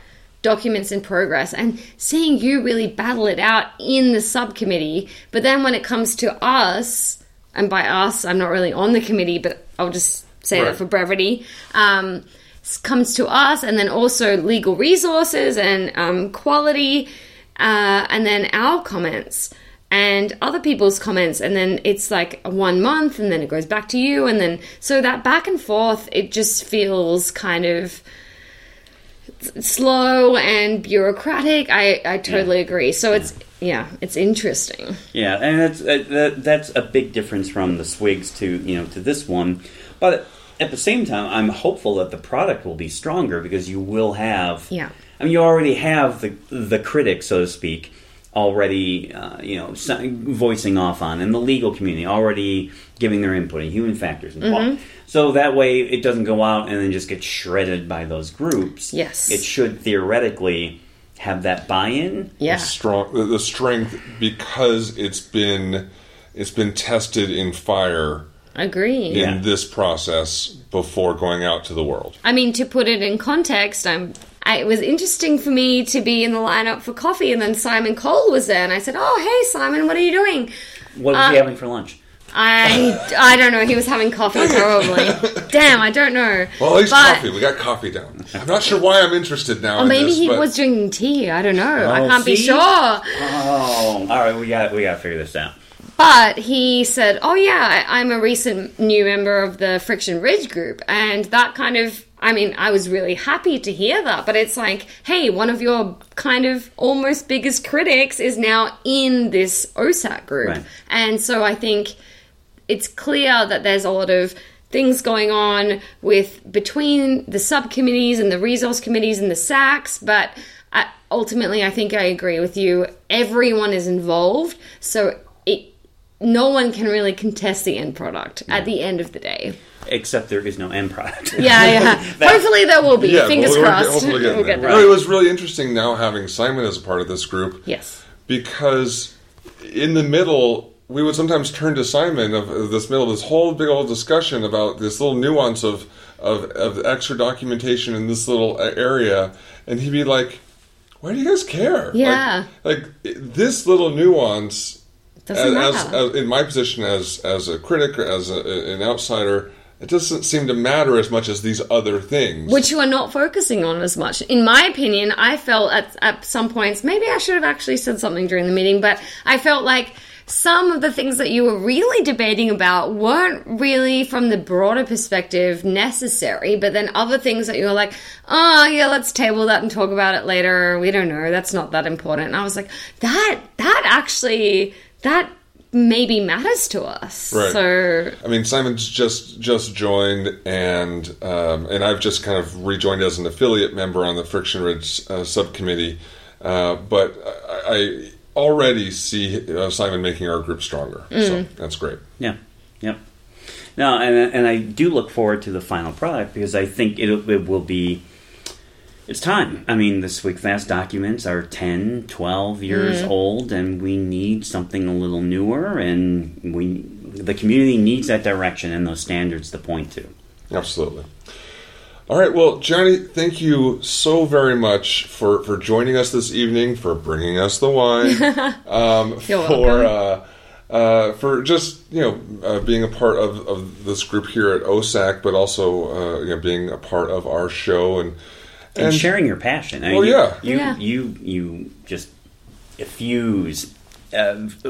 documents in progress and seeing you really battle it out in the subcommittee. But then when it comes to us, and by us, I'm not really on the committee, but I'll just say that for brevity, comes to us, and then also legal resources and quality, and then our comments and other people's comments. And then it's like 1 month, and then it goes back to you. And then, so that back and forth, it just feels kind of slow and bureaucratic. I totally agree. So it's interesting. Yeah, and that's a big difference from the SWIGs to this one. But at the same time, I'm hopeful that the product will be stronger, because you will have. Yeah. I mean, you already have the critics, so to speak, already voicing off on, and the legal community already giving their input, and human factors involved. Mm-hmm. So that way it doesn't go out and then just get shredded by those groups. Yes. It should theoretically have that buy-in. Yeah. The strength, because it's been tested in fire. Agreed. In this process before going out to the world. I mean, to put it in context, I'm it was interesting for me to be in the lineup for coffee, and then Simon Cole was there, and I said, oh, hey, Simon, what are you doing? What was he having for lunch? I don't know. He was having coffee, probably. Damn, I don't know. Well, at least coffee. We got coffee down. I'm not sure why I'm interested now. Or maybe he was drinking tea. I don't know. I can't be sure. Oh, all right. We got to figure this out. But he said, oh, yeah, I'm a recent new member of the Friction Ridge group. And that kind of, I mean, I was really happy to hear that. But it's like, hey, one of your kind of almost biggest critics is now in this OSAC group. Right. And so I think it's clear that there's a lot of things going on with between the subcommittees and the resource committees and the SACs. But ultimately, I think I agree with you. Everyone is involved. So no one can really contest the end product at the end of the day. Except there is no end product. Yeah. Hopefully there will be. Yeah, Fingers crossed. We'll get there. Right. No, it was really interesting now having Simon as a part of this group. Yes. Because in the middle, we would sometimes turn to Simon of this middle, this whole big old discussion about this little nuance of extra documentation in this little area. And he'd be like, why do you guys care? Yeah. Like this little nuance... As in my position as a critic, as an outsider, it doesn't seem to matter as much as these other things. Which you are not focusing on as much. In my opinion, I felt at some points, maybe I should have actually said something during the meeting, but I felt like some of the things that you were really debating about weren't really from the broader perspective necessary, but then other things that you were like, oh, yeah, let's table that and talk about it later. We don't know. That's not that important. And I was like, that maybe matters to us. Right. So I mean, Simon's just joined, and I've just kind of rejoined as an affiliate member on the Friction Ridge subcommittee. But I already see Simon making our group stronger. Mm. So that's great. Yeah. Yep. No, and I do look forward to the final product because I think it will be. It's time. I mean, the SWIGFAST documents are 10, 12 years old, and we need something a little newer, and the community needs that direction and those standards to point to. Absolutely. All right. Well, Gianni, thank you so very much for joining us this evening, for bringing us the wine, for just being a part of this group here at OSAC, but also being a part of our show and sharing your passion. I mean, you just effuse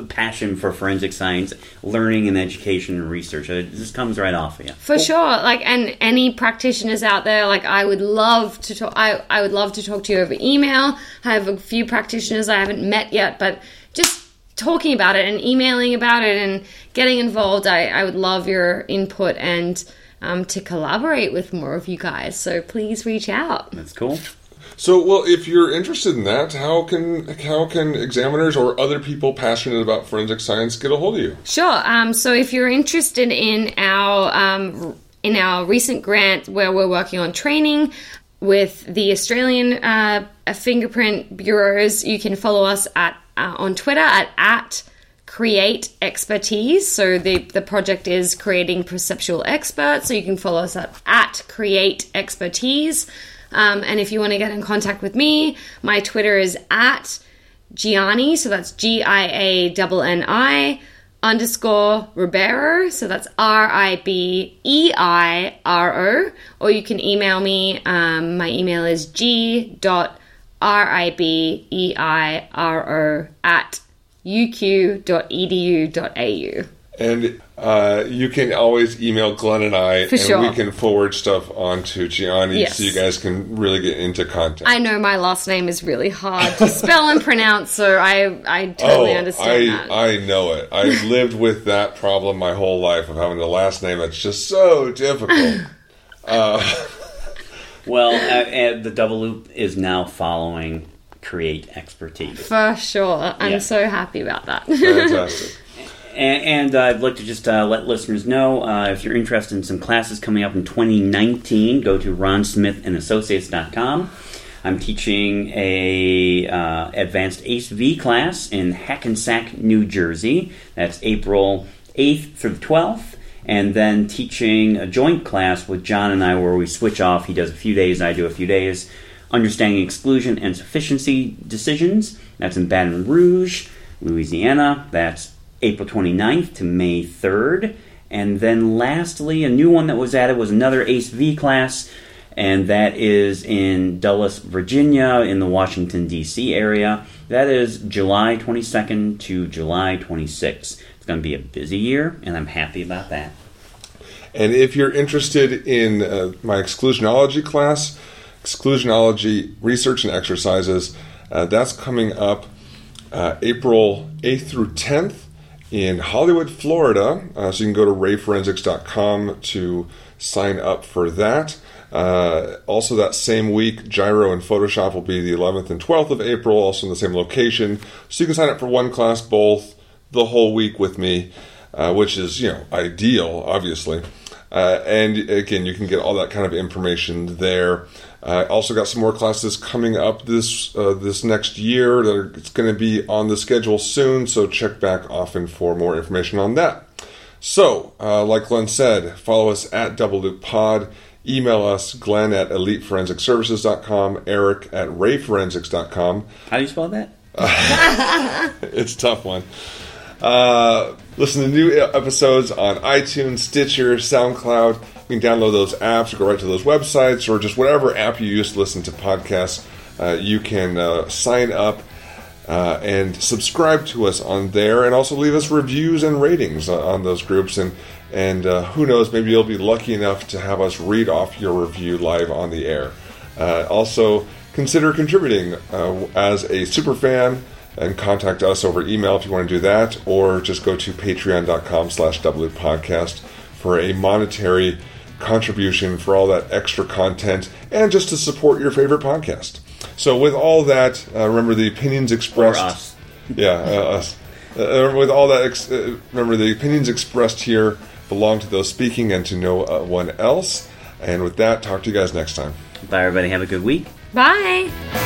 passion for forensic science, learning and education and research. It just comes right off of you. For sure. And any practitioners out there, I would love to talk. I would love to talk to you over email. I have a few practitioners I haven't met yet, but just talking about it and emailing about it and getting involved, I would love your input and to collaborate with more of you guys. So please reach out. That's cool. So, well, if you're interested in that, how can examiners or other people passionate about forensic science get a hold of you? Sure. So if you're interested in our recent grant where we're working on training with the Australian fingerprint bureaus, you can follow us on Twitter at Create Expertise. So the project is creating perceptual experts. So you can follow us at Create Expertise. And if you want to get in contact with me, my Twitter is at Gianni. So that's GIANNI _ Ribeiro. So that's RIBEIRO. Or you can email me. My email is g.ribeiro at uq.edu.au. And you can always email Glenn and I, we can forward stuff on to Gianni so you guys can really get into contact. I know my last name is really hard to spell and pronounce, so I totally understand that. I know it. I've lived with that problem my whole life of having a last name that's just so difficult. Well, and the Double Loop is now following Create Expertise. For sure. I'm so happy about that. Fantastic. And I'd like to just let listeners know, if you're interested in some classes coming up in 2019, go to ronsmithandassociates.com. I'm teaching a advanced ACE-V class in Hackensack, New Jersey. That's April 8th through the 12th. And then teaching a joint class with John and I where we switch off. He does a few days, I do a few days. Understanding Exclusion and Sufficiency Decisions. That's in Baton Rouge, Louisiana. That's April 29th to May 3rd. And then lastly, a new one that was added was another ACE-V class, and that is in Dulles, Virginia, in the Washington, D.C. area. That is July 22nd to July 26th. It's going to be a busy year, and I'm happy about that. And if you're interested in my exclusionology class, exclusionology research and exercises, that's coming up April 8th through 10th in Hollywood, Florida. So you can go to rayforensics.com to sign up for that. Also that same week, Gyro and Photoshop will be the 11th and 12th of April, also in the same location. So you can sign up for one class both the whole week with me, which is, ideal, obviously. And again, you can get all that kind of information there. I also got some more classes coming up this next year. It's going to be on the schedule soon, so check back often for more information on that. So, like Glenn said, follow us at Double Loop Pod. Email us, Glenn at eliteforensicservices.com, Eric at rayforensics.com. How do you spell that? It's a tough one. Listen to new episodes on iTunes, Stitcher, SoundCloud. You can download those apps, go right to those websites, or just whatever app you use to listen to podcasts. You can sign up and subscribe to us on there, and also leave us reviews and ratings on those groups. And who knows, maybe you'll be lucky enough to have us read off your review live on the air. Also, consider contributing as a super fan, and contact us over email if you want to do that, or just go to patreon.com/doubleloop podcast for a monetary contribution for all that extra content and just to support your favorite podcast. So with all that, remember the opinions expressed... Or us. Yeah, us. With all that, remember the opinions expressed here belong to those speaking and to no one else. And with that, talk to you guys next time. Bye, everybody. Have a good week. Bye.